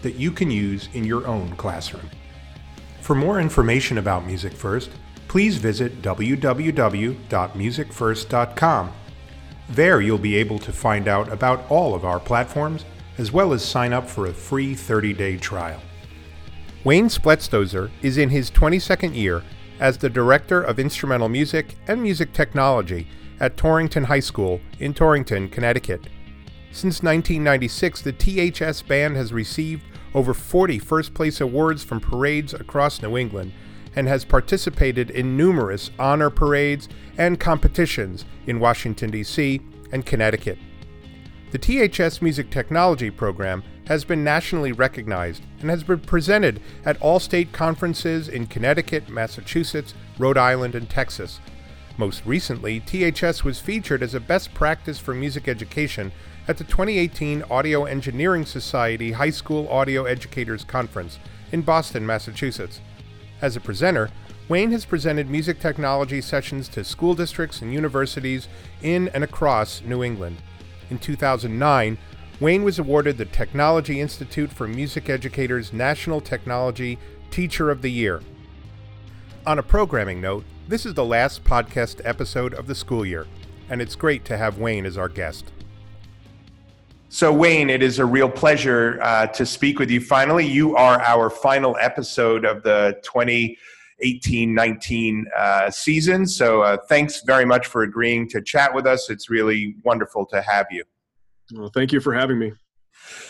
that you can use in your own classroom. For more information about Music First, please visit www.musicfirst.com. There you'll be able to find out about all of our platforms as well as sign up for a free 30-day trial. Wayne Spletzdozer is in his 22nd year as the Director of Instrumental Music and Music Technology at Torrington High School in Torrington, Connecticut. Since 1996, the THS band has received over 40 first-place awards from parades across New England and has participated in numerous honor parades and competitions in Washington, D.C. and Connecticut. The THS Music Technology program has been nationally recognized and has been presented at all state conferences in Connecticut, Massachusetts, Rhode Island, and Texas. Most recently, THS was featured as a best practice for music education at the 2018 Audio Engineering Society High School Audio Educators Conference in Boston, Massachusetts. As a presenter, Wayne has presented music technology sessions to school districts and universities in and across New England. In 2009, Wayne was awarded the Technology Institute for Music Educators National Technology Teacher of the Year. On a programming note, this is the last podcast episode of the school year, and it's great to have Wayne as our guest. So Wayne, it is a real pleasure to speak with you. Finally, you are our final episode of the 2018-19 season. So thanks very much for agreeing to chat with us. It's really wonderful to have you. Well, thank you for having me.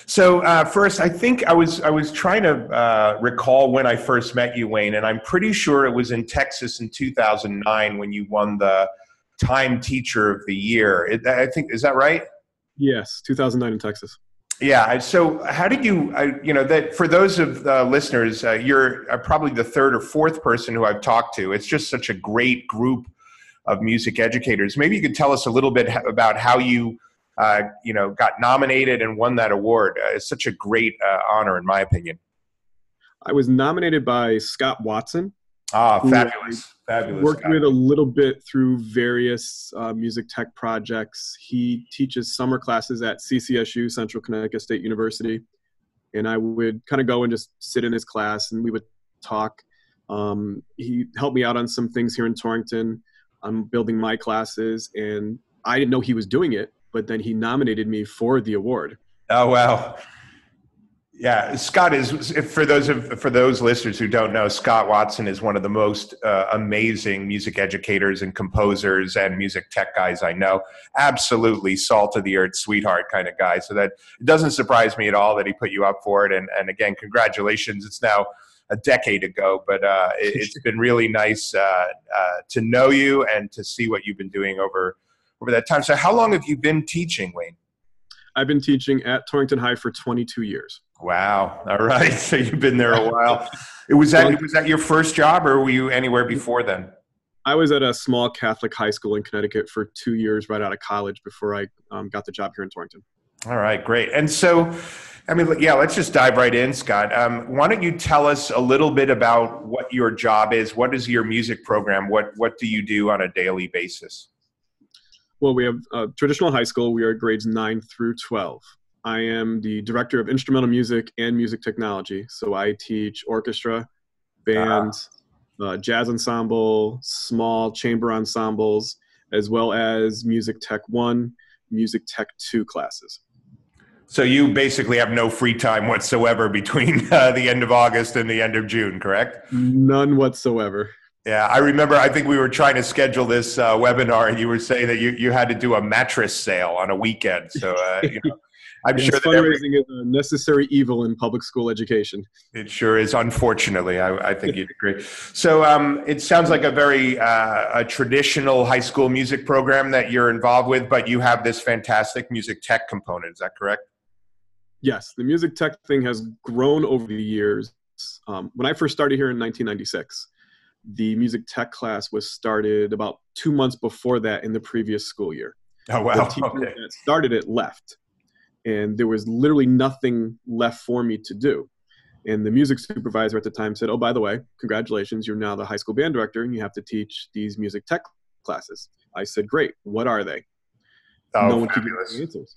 So first, I think I was trying to recall when I first met you, Wayne, and I'm pretty sure it was in Texas in 2009 when you won the Time Teacher of the Year. I think, is that right? Yes, 2009 in Texas. Yeah. So how did you, that for those of the listeners, you're probably the third or fourth person who I've talked to. It's just such a great group of music educators. Maybe you could tell us a little bit about how you, got nominated and won that award. It's such a great honor, in my opinion. I was nominated by Scott Watson. Ah, fabulous. Worked with a little bit through various music tech projects. He teaches summer classes at CCSU, Central Connecticut State University. And I would kind of go and just sit in his class and we would talk. He helped me out on some things here in Torrington. I'm building my classes and I didn't know he was doing it, but then he nominated me for the award. Oh, wow. Yeah, Scott is, for those listeners who don't know, Scott Watson is one of the most amazing music educators and composers and music tech guys I know. Absolutely salt of the earth, sweetheart kind of guy. So that it doesn't surprise me at all that he put you up for it. And again, congratulations. It's now a decade ago, but it's been really nice to know you and to see what you've been doing over that time. So how long have you been teaching, Wayne? I've been teaching at Torrington High for 22 years. Wow. All right. So you've been there a while. Was that your first job or were you anywhere before then? I was at a small Catholic high school in Connecticut for 2 years right out of college before I got the job here in Torrington. All right. Great. And so, let's just dive right in, Scott. Why don't you tell us a little bit about what your job is? What is your music program? What do you do on a daily basis? Well, we have a traditional high school. We are grades 9 through 12. I am the director of instrumental music and music technology. So I teach orchestra, band, jazz ensemble, small chamber ensembles, as well as music tech 1, music tech 2 classes. So you basically have no free time whatsoever between the end of August and the end of June, correct? None whatsoever. Yeah, I remember, I think we were trying to schedule this webinar and you were saying that you had to do a mattress sale on a weekend. So, I'm sure that fundraising is a necessary evil in public school education. It sure is, unfortunately. I think you'd agree. So it sounds like a very a traditional high school music program that you're involved with, but you have this fantastic music tech component. Is that correct? Yes, the music tech thing has grown over the years. When I first started here in 1996, the music tech class was started about 2 months before that in the previous school year. Oh, wow. The teacher that started it left, and there was literally nothing left for me to do. And the music supervisor at the time said, oh, by the way, congratulations, you're now the high school band director, and you have to teach these music tech classes. I said, great, what are they? Oh, no one could give me answers.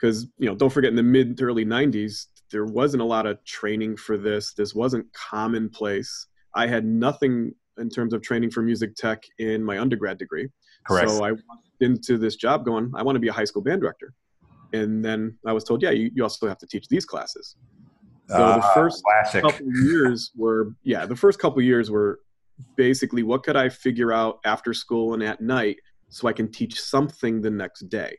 Because, you know, don't forget, in the mid to early 90s, there wasn't a lot of training for this. This wasn't commonplace. I had nothing in terms of training for music tech in my undergrad degree. Correct. So I went into this job going, I want to be a high school band director. And then I was told, yeah, you also have to teach these classes. So the first couple years were, yeah, the first couple years were basically what could I figure out after school and at night so I can teach something the next day.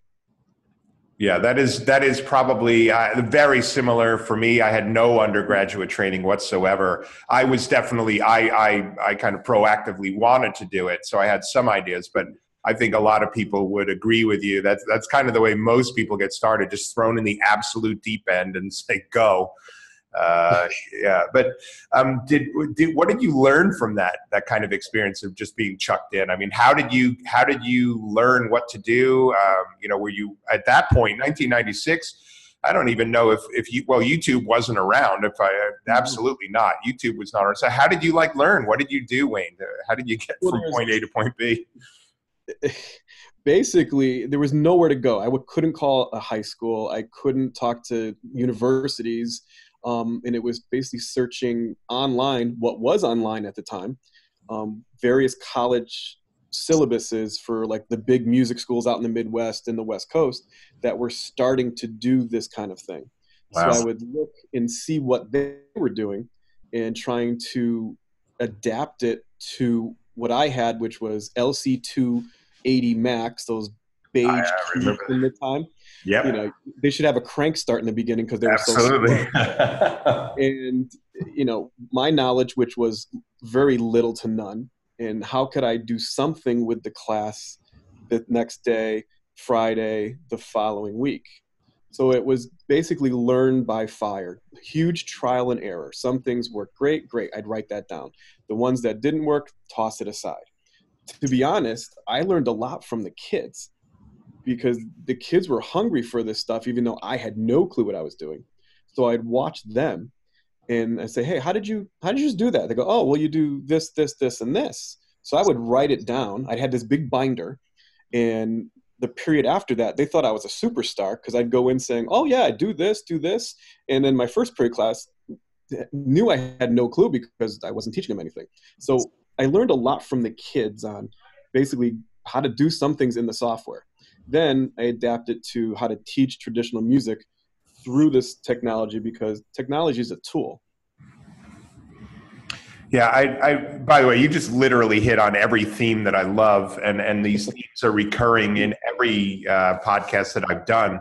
Yeah, that is probably very similar for me. I had no undergraduate training whatsoever. I was definitely, I kind of proactively wanted to do it, so I had some ideas, but I think a lot of people would agree with you. That's kind of the way most people get started, just thrown in the absolute deep end and say, go. Yeah, but what did you learn from that kind of experience of just being chucked in? I mean, how did you learn what to do? You know, were you at that point, 1996? I don't even know if you, well, YouTube wasn't around. Absolutely not. YouTube was not around. So how did you learn? What did you do, Wayne? How did you get from point A to point B? Basically, there was nowhere to go. I couldn't call a high school. I couldn't talk to universities. And it was basically searching online, what was online at the time, various college syllabuses for like the big music schools out in the Midwest and the West Coast that were starting to do this kind of thing. Wow. So I would look and see what they were doing and trying to adapt it to what I had, which was LC280 Max, those beige keys in the time. Yeah, you know, they should have a crank start in the beginning because they were absolutely so and you know, my knowledge, which was very little to none, and how could I do something with the class the next day, Friday, the following week? So it was basically learn by fire, huge trial and error. Some things worked great. I'd write that down. The ones that didn't work, toss it aside. To be honest, I learned a lot from the kids, because the kids were hungry for this stuff, even though I had no clue what I was doing. So I'd watch them and I'd say, hey, how did you just do that? They go, oh, well, you do this, this, this, and this. So I would write it down. I had this big binder, and the period after that, they thought I was a superstar because I'd go in saying, oh yeah, I do this. And then my first period class knew I had no clue because I wasn't teaching them anything. So I learned a lot from the kids on basically how to do some things in the software. Then I adapted to how to teach traditional music through this technology, because technology is a tool. Yeah, I by the way, you just literally hit on every theme that I love, and these themes are recurring in every podcast that I've done.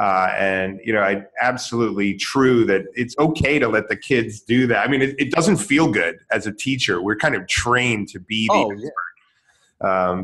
And you know, I absolutely true that it's okay to let the kids do that. I mean, it doesn't feel good as a teacher. We're kind of trained to be the expert. Yeah.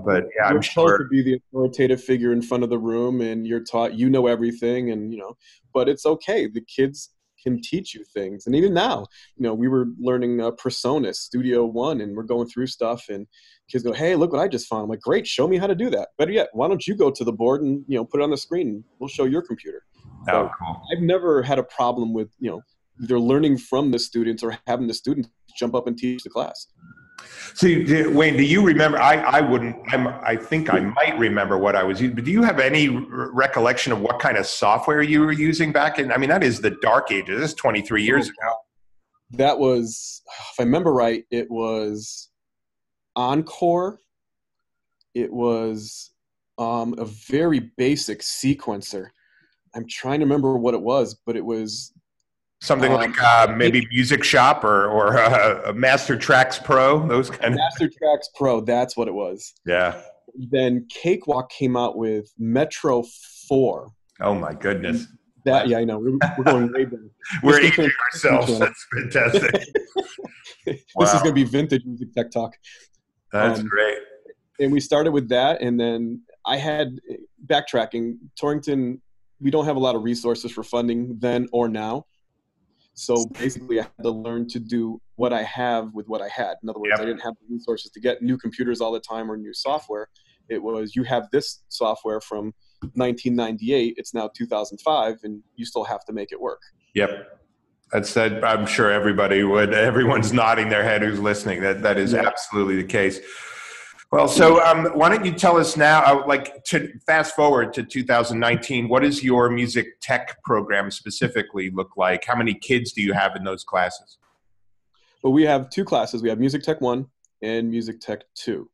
But yeah, I'm sure to be the authoritative figure in front of the room, and you're taught, you know, everything, and you know, but it's okay. The kids can teach you things. And even now, you know, we were learning Presonus Studio One, and we're going through stuff, and kids go, hey, look what I just found. I'm like, great. Show me how to do that. Better yet, why don't you go to the board and, you know, put it on the screen and we'll show your computer. So oh, cool. I've never had a problem with, you know, either learning from the students or having the students jump up and teach the class. So, Wayne, do you remember? I wouldn't. I think I might remember what I was using. But do you have any recollection of what kind of software you were using back in? I mean, that is the dark ages. This is 23 years ago. That was, if I remember right, it was Encore. It was a very basic sequencer. I'm trying to remember what it was, but it was. Something like maybe Music Shop or Master Tracks Pro, those kind of Master Tracks Pro, that's what it was. Yeah. Then Cakewalk came out with Metro 4. Oh my goodness. That, yeah, I know. We're going way back. We're aging ourselves. That's fantastic. Wow. This is going to be vintage music tech talk. That's great. And we started with that, and then I had, backtracking, Torrington we don't have a lot of resources for funding then or now. So basically I had to learn to do what I have with what I had. In other words, I didn't have the resources to get new computers all the time or new software. It was, you have this software from 1998, it's now 2005, and you still have to make it work. That I'm sure everybody would, everyone's nodding their head who's listening. That is absolutely the case. Well, so why don't you tell us now, like, to fast forward to 2019, what does your music tech program specifically look like? How many kids do you have in those classes? Well, we have two classes. We have Music Tech 1 and Music Tech 2.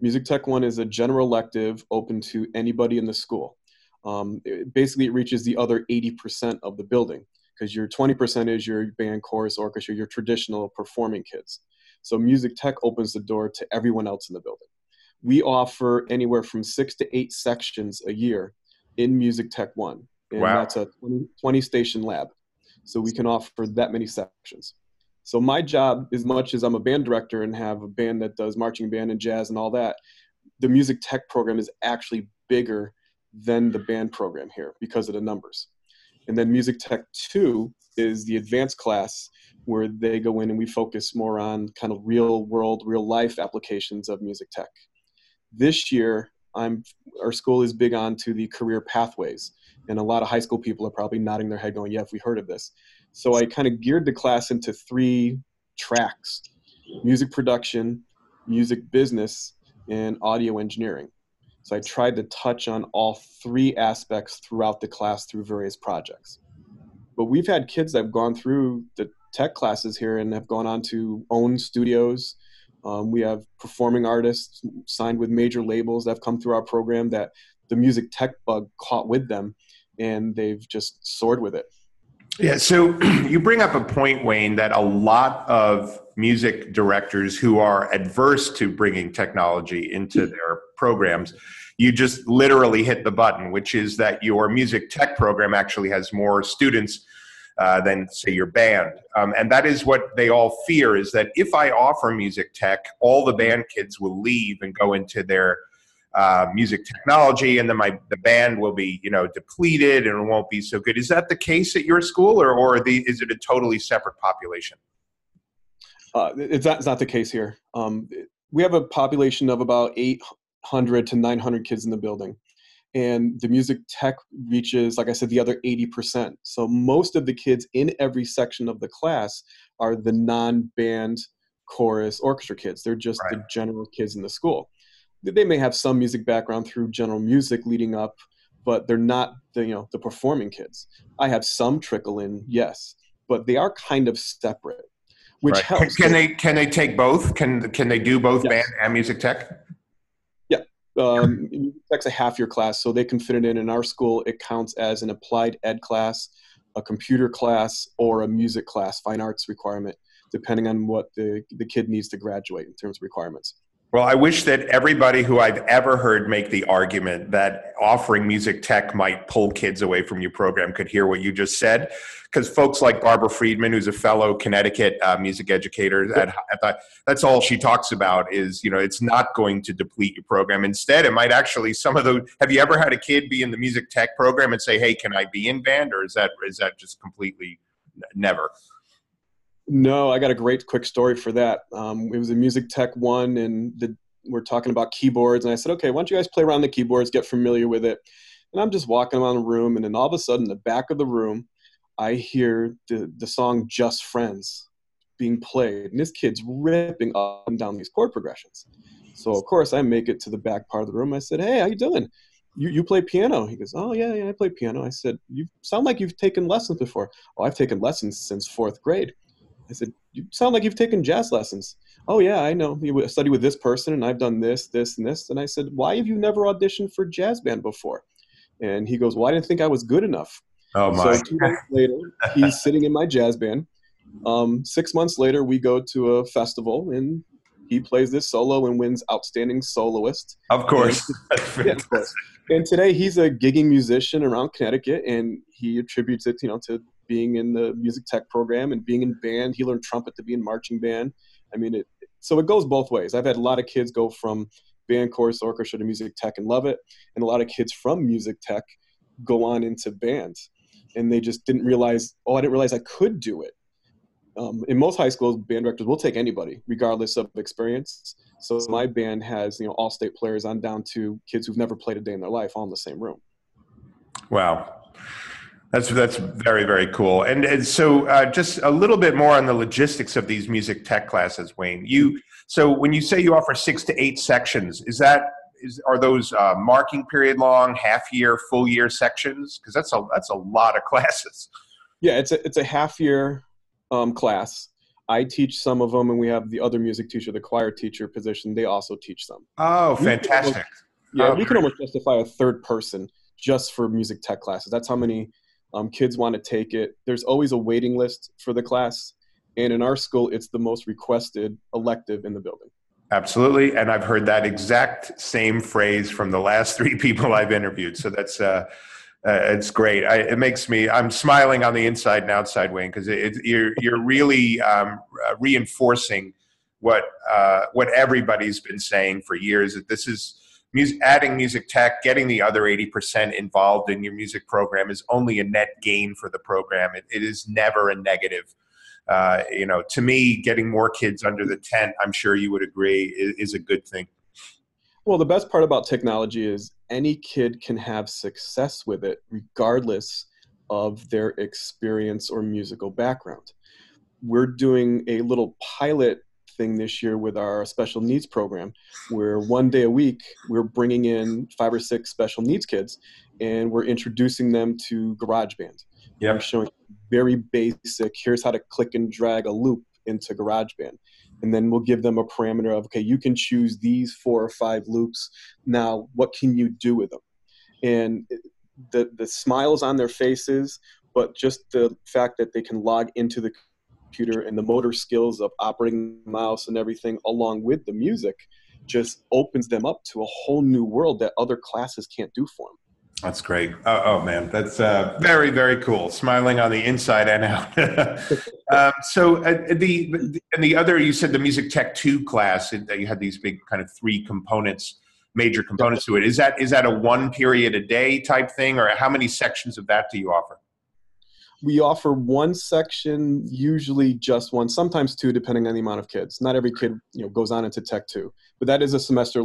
Music Tech 1 is a general elective open to anybody in the school. Basically, it reaches the other 80% of the building, because your 20% is your band, chorus, orchestra, your traditional performing kids. So Music Tech opens the door to everyone else in the building. We offer anywhere from 6 to 8 sections a year in Music Tech 1. And that's a 20-station lab. So we can offer that many sections. So my job, as much as I'm a band director and have a band that does marching band and jazz and all that, the music tech program is actually bigger than the band program here because of the numbers. And then Music Tech 2 is the advanced class, where they go in and we focus more on kind of real world, real life applications of music tech. This year, our school is big on to the career pathways. And a lot of high school people are probably nodding their head going, yeah, we heard of this. So I kind of geared the class into 3 tracks: music production, music business, and audio engineering. So I tried to touch on all 3 aspects throughout the class through various projects. But we've had kids that have gone through the tech classes here and have gone on to own studios. We have performing artists signed with major labels that have come through our program that the music tech bug caught with them, and they've just soared with it. Yeah, so you bring up a point, Wayne, that a lot of music directors who are adverse to bringing technology into their programs, you just literally hit the button, which is that your music tech program actually has more students than, say, your band. And that is what they all fear, is that if I offer music tech, all the band kids will leave and go into their music technology, and then the band will be, you know, depleted and it won't be so good. Is that the case at your school, or is it a totally separate population? It's not the case here. We have a population of about 800 to 900 kids in the building, and the music tech reaches, like I said, the other 80%. So most of the kids in every section of the class are the non-band, chorus, orchestra kids. They're just the general kids in the school. They may have some music background through general music leading up, but they're not the performing kids. I have some trickle in, yes, but they are kind of separate, which helps. Can they take both? Can they do both band and music tech? Yeah, music tech's a half-year class, so they can fit it in. In our school, it counts as an applied ed class, a computer class, or a music class, fine arts requirement, depending on what the kid needs to graduate in terms of requirements. Well, I wish that everybody who I've ever heard make the argument that offering music tech might pull kids away from your program could hear what you just said, because folks like Barbara Friedman, who's a fellow Connecticut music educator, that's all she talks about is, it's not going to deplete your program. Instead, it might actually, have you ever had a kid be in the music tech program and say, hey, can I be in band? Or is that just completely never? No, I got a great quick story for that. It was a Music Tech 1, and we're talking about keyboards. And I said, okay, why don't you guys play around the keyboards, get familiar with it. And I'm just walking around the room, and then all of a sudden, in the back of the room, I hear the song Just Friends being played. And this kid's ripping up and down these chord progressions. So, of course, I make it to the back part of the room. I said, hey, how you doing? You play piano? He goes, oh, yeah, I play piano. I said, you sound like you've taken lessons before. Oh, I've taken lessons since 4th grade. I said, you sound like you've taken jazz lessons. Oh, yeah, I know. I studied with this person, and I've done this, this, and this. And I said, why have you never auditioned for jazz band before? And he goes, well, I didn't think I was good enough. Oh, my. So 2 months later, he's sitting in my jazz band. 6 months later, we go to a festival, and he plays this solo and wins Outstanding Soloist. Of course. And today, he's a gigging musician around Connecticut, and he attributes it, to being in the music tech program and being in band. He learned trumpet to be in marching band. I mean, so it goes both ways. I've had a lot of kids go from band, chorus, orchestra to music tech and love it. And a lot of kids from music tech go on into bands. And they just didn't realize, oh, I didn't realize I could do it. In most high schools, band directors will take anybody, regardless of experience. So my band has, you know, all state players on down to kids who've never played a day in their life, all in the same room. Wow. That's very, very cool. And so just a little bit more on the logistics of these music tech classes, Wayne. So when you say you offer 6 to 8 sections, are those marking period long, half year, full year sections? Because that's a lot of classes. Yeah, it's a half year class. I teach some of them, and we have the other music teacher, the choir teacher position. They also teach some. Oh, fantastic. We can almost justify a third person just for music tech classes. That's how many kids want to take it. There's always a waiting list for the class. And in our school, it's the most requested elective in the building. Absolutely. And I've heard that exact same phrase from the last 3 people I've interviewed. So that's, it's great. I'm smiling on the inside and outside, Wayne, because you're really reinforcing what everybody's been saying for years, that this is, adding music tech, getting the other 80% involved in your music program is only a net gain for the program. It is never a negative. To me, getting more kids under the tent, I'm sure you would agree, is a good thing. Well, the best part about technology is any kid can have success with it, regardless of their experience or musical background. We're doing a little pilot thing this year with our special needs program, where one day a week we're bringing in 5 or 6 special needs kids and we're introducing them to GarageBand. Yeah, I'm showing very basic, here's how to click and drag a loop into GarageBand, and then we'll give them a parameter of, okay, you can choose these 4 or 5 loops, now what can you do with them? And the smiles on their faces, but just the fact that they can log into the computer and the motor skills of operating the mouse and everything along with the music just opens them up to a whole new world that other classes can't do for them. That's great. Oh man, that's very, very cool. Smiling on the inside and out. The other, you said the Music Tech 2 class, that you had these big kind of 3 components, major components to it. Is that a 1 period a day type thing, or how many sections of that do you offer? We offer 1 section, usually just 1, sometimes 2, depending on the amount of kids. Not every kid, goes on into Tech 2, but that is a semester,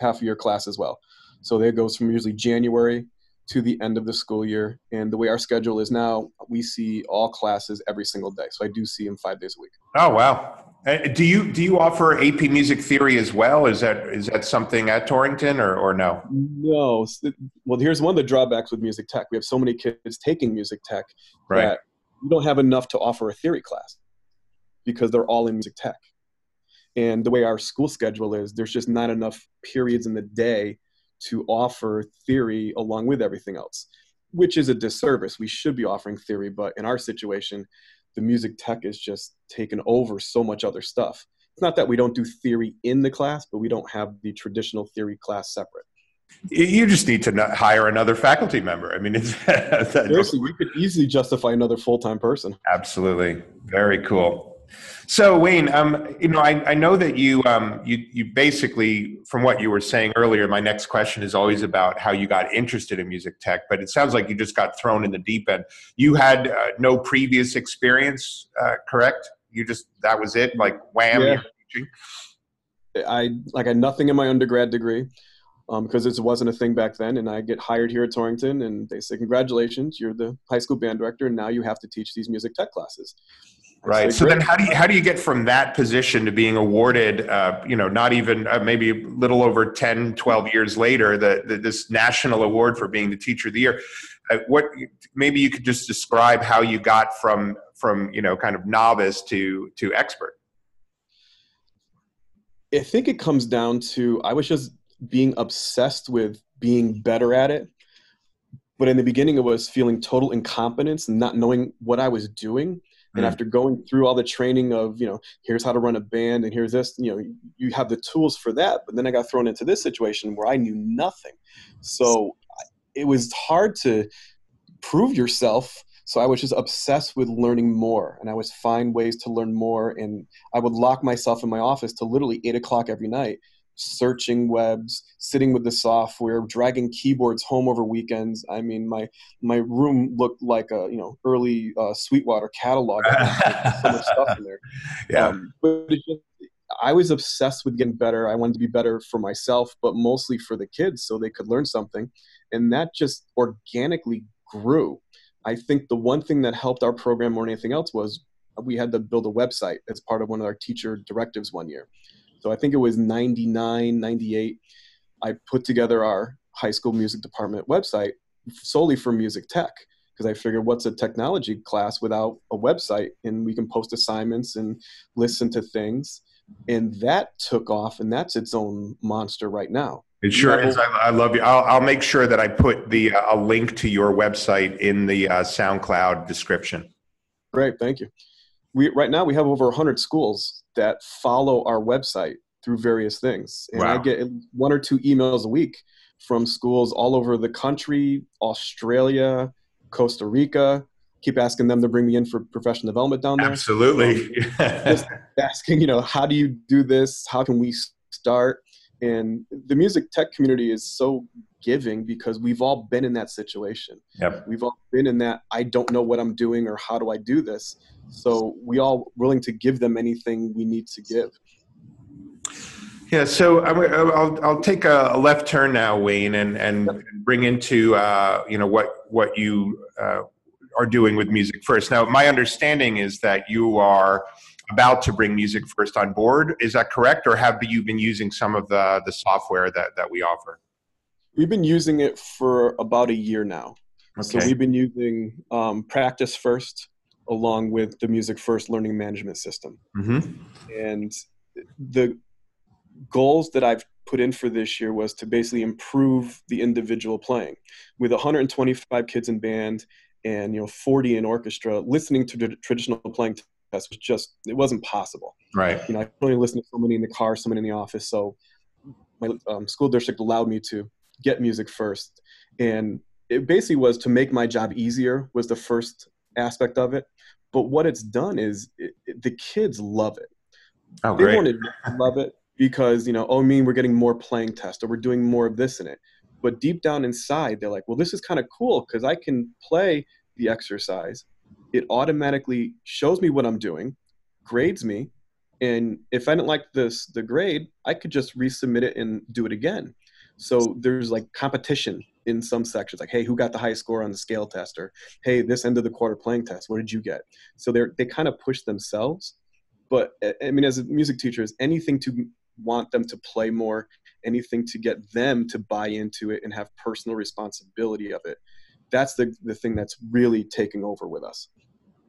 half year class as well. So that goes from usually January to the end of the school year. And the way our schedule is now, we see all classes every single day. So I do see them 5 days a week. Oh, wow. Do you offer AP Music Theory as well? Is that something at Torrington or no? No. Well, here's one of the drawbacks with music tech. We have so many kids taking music tech that we don't have enough to offer a theory class because they're all in music tech. And the way our school schedule is, there's just not enough periods in the day to offer theory along with everything else, which is a disservice. We should be offering theory, but in our situation, the music tech is just taken over so much other stuff. It's not that we don't do theory in the class, but we don't have the traditional theory class separate. You just need to not hire another faculty member. I mean, seriously, we could easily justify another full-time person. Absolutely. Very cool. So Wayne, I know that you basically, from what you were saying earlier, my next question is always about how you got interested in music tech, but it sounds like you just got thrown in the deep end. You had no previous experience, correct? That was it, like wham, yeah. You're teaching? I had nothing in my undergrad degree because it wasn't a thing back then, and I get hired here at Torrington and they say, congratulations, you're the high school band director and now you have to teach these music tech classes. Right. So then how do you get from that position to being awarded, not even maybe a little over 10, 12 years later, this national award for being the teacher of the year? Maybe you could just describe how you got from kind of novice to expert. I think it comes down to, I was just being obsessed with being better at it. But in the beginning, it was feeling total incompetence and not knowing what I was doing. And after going through all the training of, here's how to run a band and here's this, you have the tools for that. But then I got thrown into this situation where I knew nothing. So it was hard to prove yourself. So I was just obsessed with learning more, and I would find ways to learn more. And I would lock myself in my office till literally 8 o'clock every night searching webs, sitting with the software, dragging keyboards home over weekends. I mean, my room looked like a, early Sweetwater catalog. So much stuff in there. Yeah. But it just, I was obsessed with getting better. I wanted to be better for myself, but mostly for the kids so they could learn something. And that just organically grew. I think the one thing that helped our program more than anything else was we had to build a website as part of one of our teacher directives one year. So I think it was 99, 98, I put together our high school music department website solely for music tech, because I figured what's a technology class without a website, and we can post assignments and listen to things. And that took off, and that's its own monster right now. It sure is. I love you. I'll make sure that I put a link to your website in the SoundCloud description. Great. Thank you. Right now, we have over 100 schools that follow our website through various things. And wow. I get one or two emails a week from schools all over the country, Australia, Costa Rica. Keep asking them to bring me in for professional development down there. Absolutely. Just asking, how do you do this? How can we start? And the music tech community is so giving because we've all been in that situation. Yep. We've all been in that, I don't know what I'm doing or how do I do this? So we all willing to give them anything we need to give. Yeah, so I'll take a left turn now, Wayne, and yep. bring into what you are doing with Music First. Now, my understanding is that you are about to bring Music First on board. Is that correct? Or have you been using some of the software that we offer? We've been using it for about a year now. Okay. So we've been using Practice First along with the Music First learning management system. Mm-hmm. And the goals that I've put in for this year was to basically improve the individual playing. With 125 kids in band and 40 in orchestra, listening to the traditional playing test was just, it wasn't possible. Right. I could only listen to somebody in the car, someone in the office. So my school district allowed me to get Music First. And it basically was to make my job easier was the first aspect of it. But what it's done is the kids love it. Oh, they want to love it because, we're getting more playing tests or we're doing more of this in it. But deep down inside, they're like, well, this is kind of cool because I can play the exercise. It automatically shows me what I'm doing, grades me. And if I didn't like the grade, I could just resubmit it and do it again. So there's like competition in some sections, like, hey, who got the high score on the scale test? Or, hey, this end of the quarter playing test, what did you get? So they kind of push themselves. But I mean, as a music teacher, is anything to want them to play more, anything to get them to buy into it and have personal responsibility of it. That's the thing that's really taking over with us.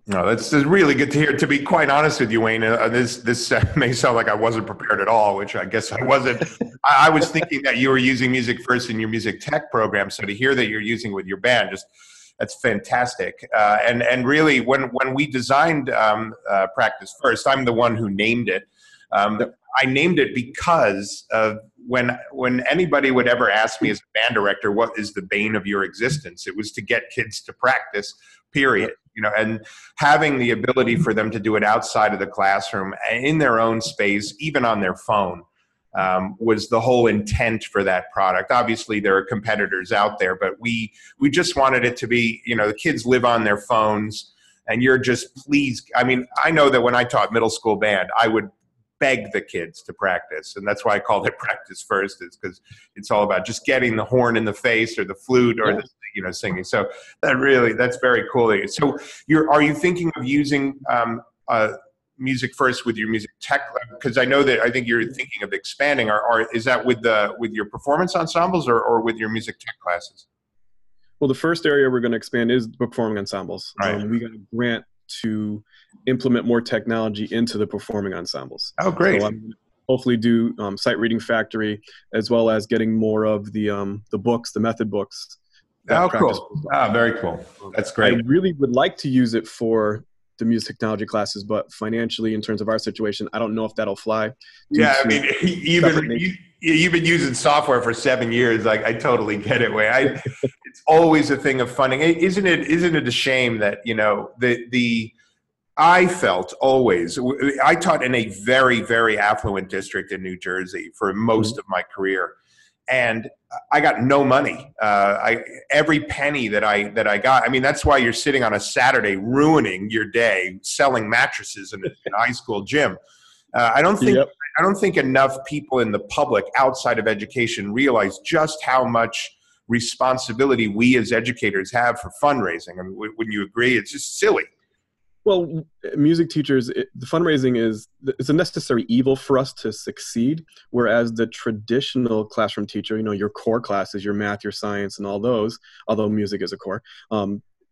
No, that's really good to hear. To be quite honest with you, Wayne, this may sound like I wasn't prepared at all, which I guess I wasn't. I was thinking that you were using Music First in your music tech program. So to hear that you're using with your band, just that's fantastic. And really, when we designed Practice First, I'm the one who named it. I named it because when anybody would ever ask me as a band director, what is the bane of your existence? It was to get kids to practice, period. And having the ability for them to do it outside of the classroom, in their own space, even on their phone, was the whole intent for that product. Obviously, there are competitors out there, but we just wanted it to be, the kids live on their phones, and you're just pleased. I mean, I know that when I taught middle school band, I would beg the kids to practice. And that's why I called it Practice First, is because it's all about just getting the horn in the face or the flute or the, singing. So that's very cool. So are you thinking of using Music First with your music tech? Because I think you're thinking of expanding. Or is that with your performance ensembles or with your music tech classes? Well, the first area we're going to expand is performing ensembles. Right. We got a grant to implement more technology into the performing ensembles. Oh, great. So I'm going to hopefully do Sight Reading Factory, as well as getting more of the books, the method books. Oh, cool. Ah, very cool. That's great. I really would like to use it for the music technology classes, but financially, in terms of our situation, I don't know if that'll fly. Yeah, I mean, you've been using software for 7 years. Like, I totally get it, Wayne. It's always a thing of funding. Isn't it a shame that, I felt always, I taught in a very, very affluent district in New Jersey for most of my career. And I got no money. Every penny that I got, I mean, that's why you're sitting on a Saturday ruining your day selling mattresses in an high school gym. I don't think enough people in the public outside of education realize just how much responsibility we as educators have for fundraising. I mean, wouldn't you agree? It's just silly. Well, music teachers, the fundraising is a necessary evil for us to succeed, whereas the traditional classroom teacher, you know, your core classes, your math, your science, and all those, although music is a core,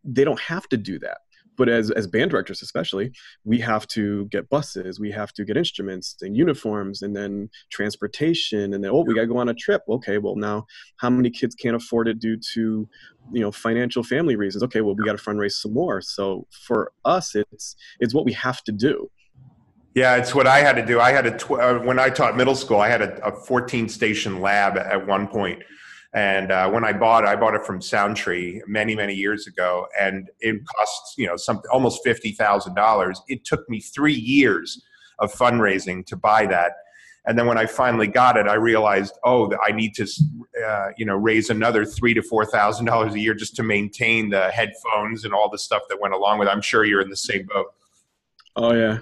they don't have to do that. But as band directors especially, we have to get buses, we have to get instruments and uniforms and then transportation and then, we got to go on a trip. Okay, well now how many kids can't afford it due to, you know, financial family reasons? Okay, well we got to fundraise some more. So for us, it's what we have to do. Yeah, it's what I had to do. I had when I taught middle school, I had a 14-station lab at one point. And when I bought it from Soundtree many, many years ago, and it cost, you know, something almost $50,000. It took me 3 years of fundraising to buy that, and then when I finally got it, I realized, I need to, raise another $3,000 to $4,000 a year just to maintain the headphones and all the stuff that went along with it. I'm sure you're in the same boat. Oh yeah.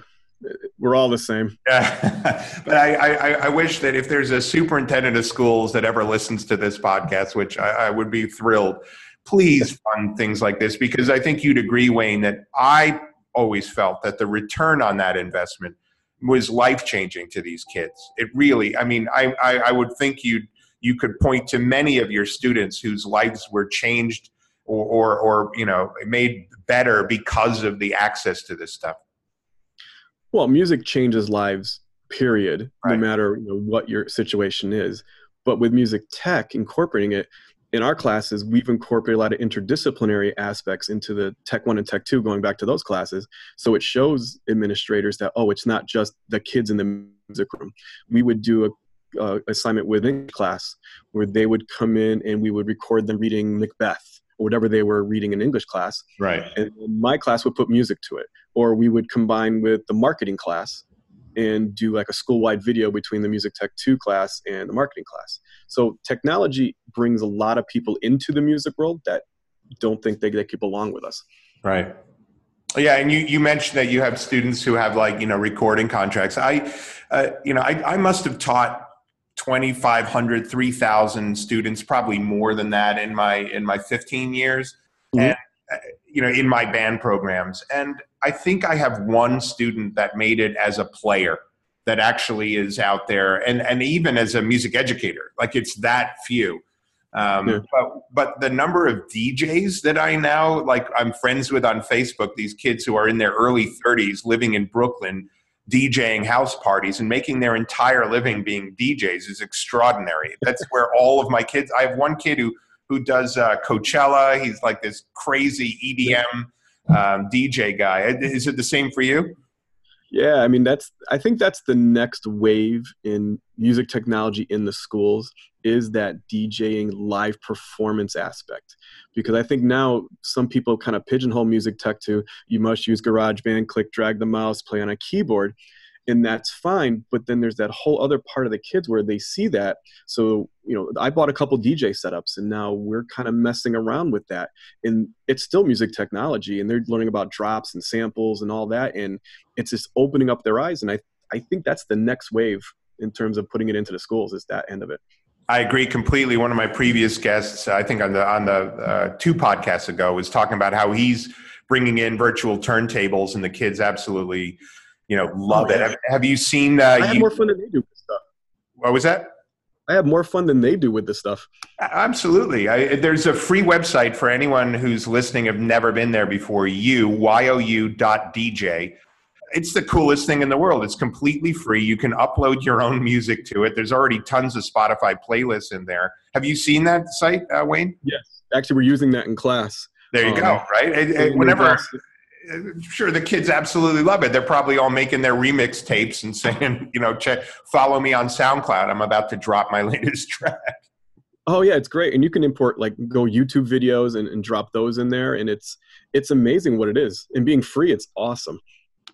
We're all the same. Yeah. But I wish that if there's a superintendent of schools that ever listens to this podcast, which I would be thrilled, please fund things like this, because I think you'd agree, Wayne, that I always felt that the return on that investment was life-changing to these kids. It really, I mean, I would think you could point to many of your students whose lives were changed or you know, made better because of the access to this stuff. Well, music changes lives, period, right. No matter what your situation is. But with music tech, incorporating it in our classes, we've incorporated a lot of interdisciplinary aspects into the Tech 1 and Tech 2, going back to those classes. So it shows administrators that, it's not just the kids in the music room. We would do an assignment within class where they would come in and we would record them reading Macbeth, whatever they were reading in English class. Right. And my class would put music to it. Or we would combine with the marketing class and do like a school-wide video between the Music Tech 2 class and the marketing class. So technology brings a lot of people into the music world that don't think they could belong with us. Right. Yeah, and you mentioned that you have students who have recording contracts. I must have taught 2,500, 3,000 students, probably more than that in my 15 years, and in my band programs. And I think I have one student that made it as a player that actually is out there, and even as a music educator, it's that few. But the number of DJs that I now I'm friends with on Facebook, these kids who are in their early 30s living in Brooklyn, DJing house parties and making their entire living being DJs is extraordinary. That's where all of my kids, I have one kid who does Coachella. He's like this crazy EDM DJ guy. Is it the same for you? Yeah. I mean, I think that's the next wave in music technology in the schools, is that DJing live performance aspect. Because I think now some people kind of pigeonhole music tech to, you must use GarageBand, click, drag the mouse, play on a keyboard. And that's fine. But then there's that whole other part of the kids where they see that. So, I bought a couple DJ setups and now we're kind of messing around with that. And it's still music technology and they're learning about drops and samples and all that. And it's just opening up their eyes. And I think that's the next wave in terms of putting it into the schools, is that end of it. I agree completely. One of my previous guests, I think on the 2 podcasts ago, was talking about how he's bringing in virtual turntables and the kids absolutely love it. Have you seen? I have more fun than they do with stuff. What was that? I have more fun than they do with this stuff. Absolutely. There's a free website for anyone who's listening, have never been there before. YOU.DJ. It's the coolest thing in the world. It's completely free. You can upload your own music to it. There's already tons of Spotify playlists in there. Have you seen that site, Wayne? Yes. Actually, we're using that in class. There you go, right? I'm sure the kids absolutely love it. They're probably all making their remix tapes and saying, follow me on SoundCloud. I'm about to drop my latest track. Oh yeah, it's great. And you can import go YouTube videos and drop those in there. And it's amazing what it is. And being free, it's awesome.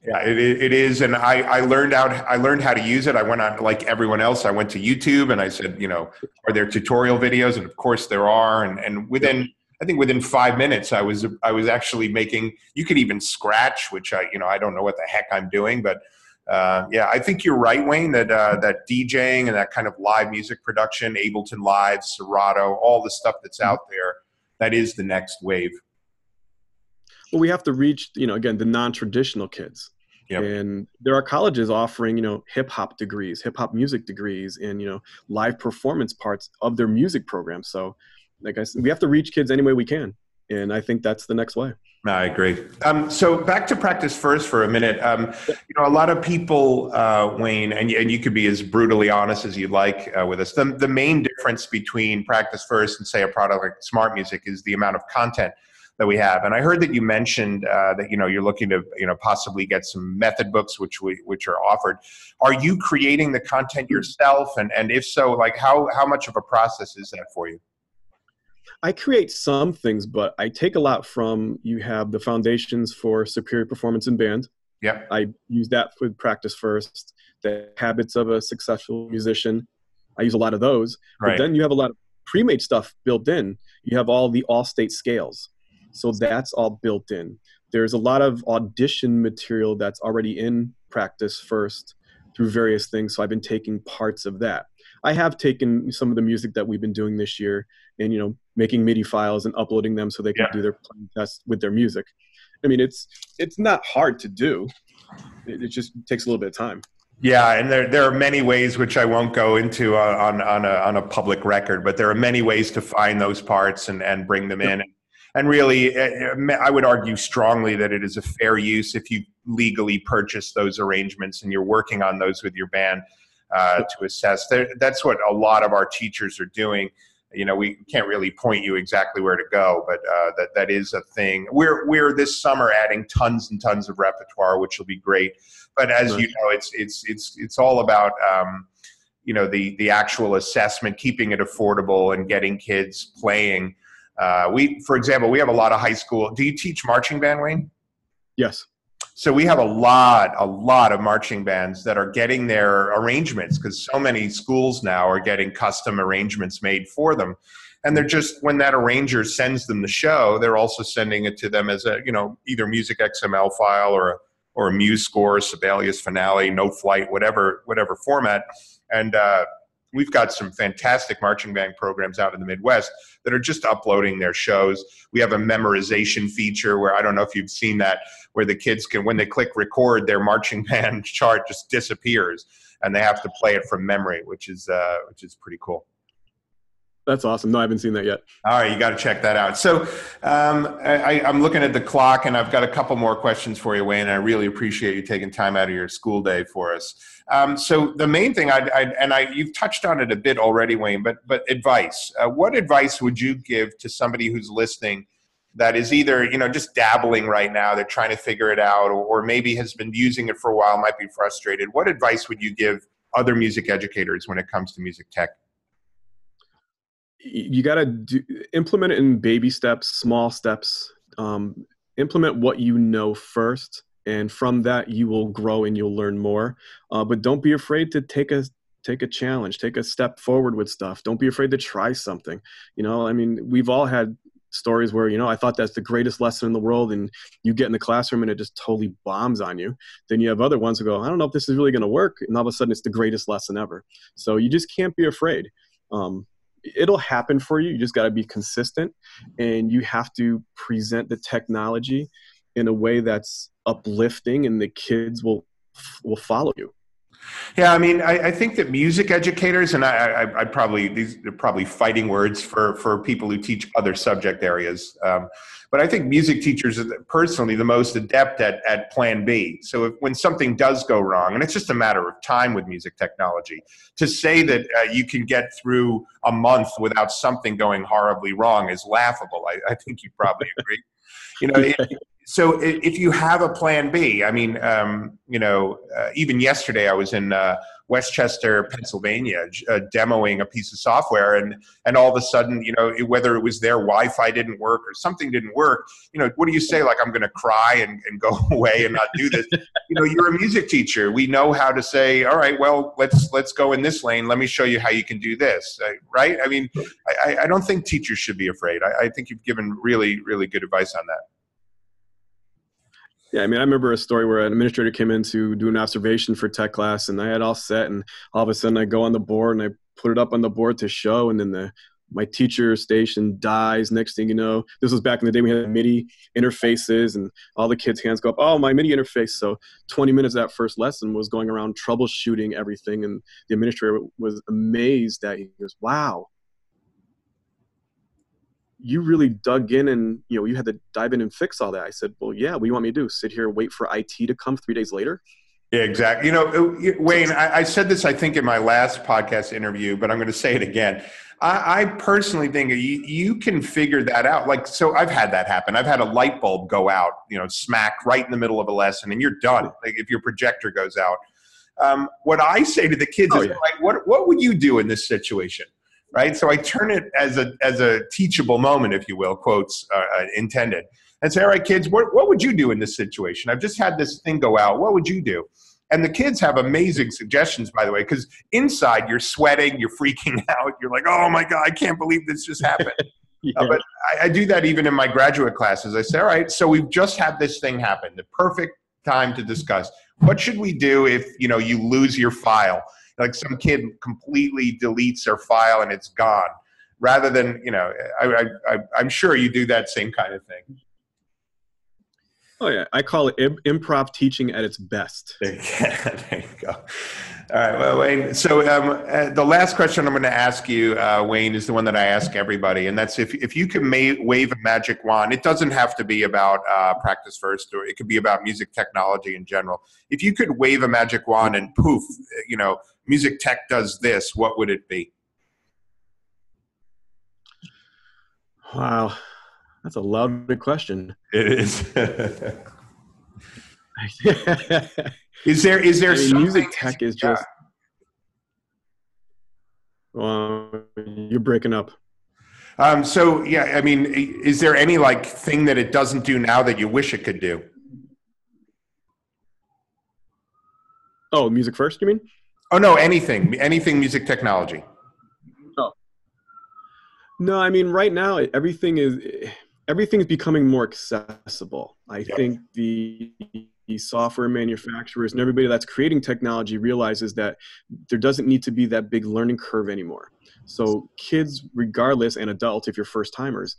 Yeah, it is. And I learned how to use it. I went on, like everyone else, I went to YouTube and I said, you know, are there tutorial videos? And of course there are. And within, I think within 5 minutes, I was actually making, you could even scratch, which I don't know what the heck I'm doing, but yeah, I think you're right, Wayne, that DJing and that kind of live music production, Ableton Live, Serato, all the stuff that's out there, that is the next wave. Well, we have to reach, again, the non-traditional kids. Yep. And there are colleges offering, hip-hop degrees, hip-hop music degrees, and, live performance parts of their music program. So, like I said, we have to reach kids any way we can. And I think that's the next way. I agree. So back to Practice First for a minute. A lot of people, Wayne, and you could be as brutally honest as you'd like with us. The main difference between Practice First and, say, a product like Smart Music is the amount of content that we have. And I heard that you mentioned that, you're looking to, possibly get some method books, which are offered. Are you creating the content yourself? And if so, like how much of a process is that for you? I create some things, but I take a lot from, you have the foundations for superior performance in band. Yeah. I use that with Practice First, the habits of a successful musician. I use a lot of those, right. But then you have a lot of pre-made stuff built in. You have all the all-state scales. So that's all built in. There's a lot of audition material that's already in Practice First through various things. So I've been taking parts of that. I have taken some of the music that we've been doing this year and, making MIDI files and uploading them so they can do their playing tests with their music. I mean, it's not hard to do. It just takes a little bit of time. Yeah, and there are many ways, which I won't go into on a public record, but there are many ways to find those parts and bring them in. And really, I would argue strongly that it is a fair use if you legally purchase those arrangements and you're working on those with your band to assess. That's what a lot of our teachers are doing. We can't really point you exactly where to go, but that is a thing. We're this summer adding tons and tons of repertoire, which will be great. But as you know, it's all about the actual assessment, keeping it affordable, and getting kids playing. For example, we have a lot of high school. Do you teach marching band, Wayne? Yes. So we have a lot of marching bands that are getting their arrangements because so many schools now are getting custom arrangements made for them. And they're just, when that arranger sends them the show, they're also sending it to them as a, either music XML file or a MuseScore, Sibelius Finale, No Flight, whatever format. And, we've got some fantastic marching band programs out in the Midwest that are just uploading their shows. We have a memorization feature where, I don't know if you've seen that, where the kids can, when they click record, their marching band chart just disappears and they have to play it from memory, which is pretty cool. That's awesome. No, I haven't seen that yet. All right, you got to check that out. So I'm looking at the clock, and I've got a couple more questions for you, Wayne, and I really appreciate you taking time out of your school day for us. So the main thing, you've touched on it a bit already, Wayne, but advice. What advice would you give to somebody who's listening that is either just dabbling right now, they're trying to figure it out, or maybe has been using it for a while, might be frustrated? What advice would you give other music educators when it comes to music tech? You got to implement it in baby steps, small steps. Implement what you know first, and from that you will grow and you'll learn more. But don't be afraid to take a challenge, take a step forward with stuff. Don't be afraid to try something. I mean, we've all had stories where, I thought that's the greatest lesson in the world, and you get in the classroom and it just totally bombs on you. Then you have other ones who go, I don't know if this is really going to work, and all of a sudden it's the greatest lesson ever. So you just can't be afraid. It'll happen for you. You just got to be consistent, and you have to present the technology in a way that's uplifting, and the kids will follow you. Yeah. I mean, I think that music educators, and I probably, these are probably fighting words for people who teach other subject areas. But I think music teachers are personally the most adept at plan B. So when something does go wrong, and it's just a matter of time with music technology, to say that you can get through a month without something going horribly wrong is laughable. I think you probably agree. So if you have a plan B, I mean, even yesterday I was in Westchester, Pennsylvania, demoing a piece of software, and all of a sudden, you know, whether it was their Wi-Fi didn't work or something didn't work, you know, what do you say? Like, I'm going to cry and go away and not do this. You know, you're a music teacher. We know how to say, all right, well, let's go in this lane. Let me show you how you can do this, right? I mean, I don't think teachers should be afraid. I think you've given really, really good advice on that. Yeah, I mean, I remember a story where an administrator came in to do an observation for tech class, and I had all set, and all of a sudden I go on the board and I put it up on the board to show, and then my teacher station dies. Next thing you know, this was back in the day we had MIDI interfaces, and all the kids' hands go up, oh, my MIDI interface. So 20 minutes of that first lesson was going around troubleshooting everything, and the administrator was amazed that he goes, wow, you really dug in, and you know, you had to dive in and fix all that. I said, well, yeah, what do you want me to do? Sit here and wait for IT to come 3 days later? Yeah, exactly. You know, Wayne, I said this, I think, in my last podcast interview, but I'm going to say it again. I personally think you can figure that out. Like, so I've had that happen. I've had a light bulb go out, you know, smack right in the middle of a lesson, and you're done. Like, if your projector goes out. What I say to the kids is, like, what would you do in this situation? Right? So I turn it as a teachable moment, if you will, quotes intended, and say, all right, kids, what would you do in this situation? I've just had this thing go out. What would you do? And the kids have amazing suggestions, by the way, because inside you're sweating, you're freaking out. You're like, oh my God, I can't believe this just happened. Yeah. But I do that even in my graduate classes. I say, all right, so we've just had this thing happen, the perfect time to discuss. What should we do if, you know, you lose your file? Like, some kid completely deletes their file and it's gone, rather than, you know, I'm sure you do that same kind of thing. Oh yeah, I call it improv teaching at its best. There you go. All right, well, Wayne, so the last question I'm going to ask you, Wayne, is the one that I ask everybody, and that's if you can wave a magic wand. It doesn't have to be about Practice First, or it could be about music technology in general. If you could wave a magic wand and poof, you know, music tech does this, what would it be? Wow. That's a loaded question. It is. Is there I mean, something? Music tech is just. You're breaking up. So yeah, I mean, is there any like thing that it doesn't do now that you wish it could do? Oh, Music First, you mean? Oh no, anything music technology. Oh. No, I mean, right now everything is. Everything is becoming more accessible. I think the software manufacturers and everybody that's creating technology realizes that there doesn't need to be that big learning curve anymore. So kids, regardless, and adults, if you're first timers,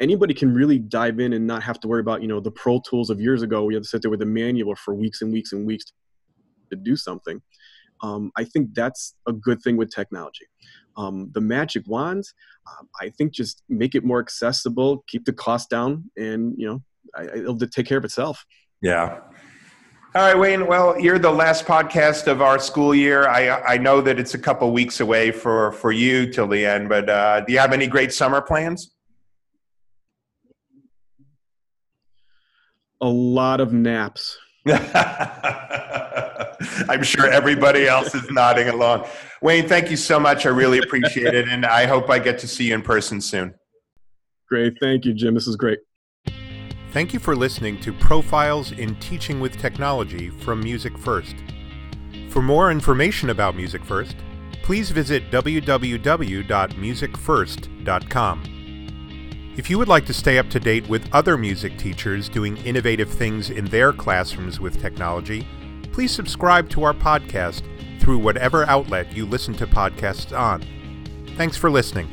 anybody can really dive in and not have to worry about, you know, the Pro Tools of years ago. We had to sit there with a manual for weeks and weeks and weeks to do something. I think that's a good thing with technology. The magic wands, I think just make it more accessible, keep the cost down, and, you know, it'll take care of itself. Yeah. All right, Wayne. Well, you're the last podcast of our school year. I know that it's a couple weeks away for you till the end, but do you have any great summer plans? A lot of naps. I'm sure everybody else is nodding along. Wayne, thank you so much. I really appreciate it, and I hope I get to see you in person soon. Great. Thank you, Jim. This is great. Thank you for listening to Profiles in Teaching with Technology from Music First. For more information about Music First, please visit www.musicfirst.com. If you would like to stay up to date with other music teachers doing innovative things in their classrooms with technology, please subscribe to our podcast through whatever outlet you listen to podcasts on. Thanks for listening.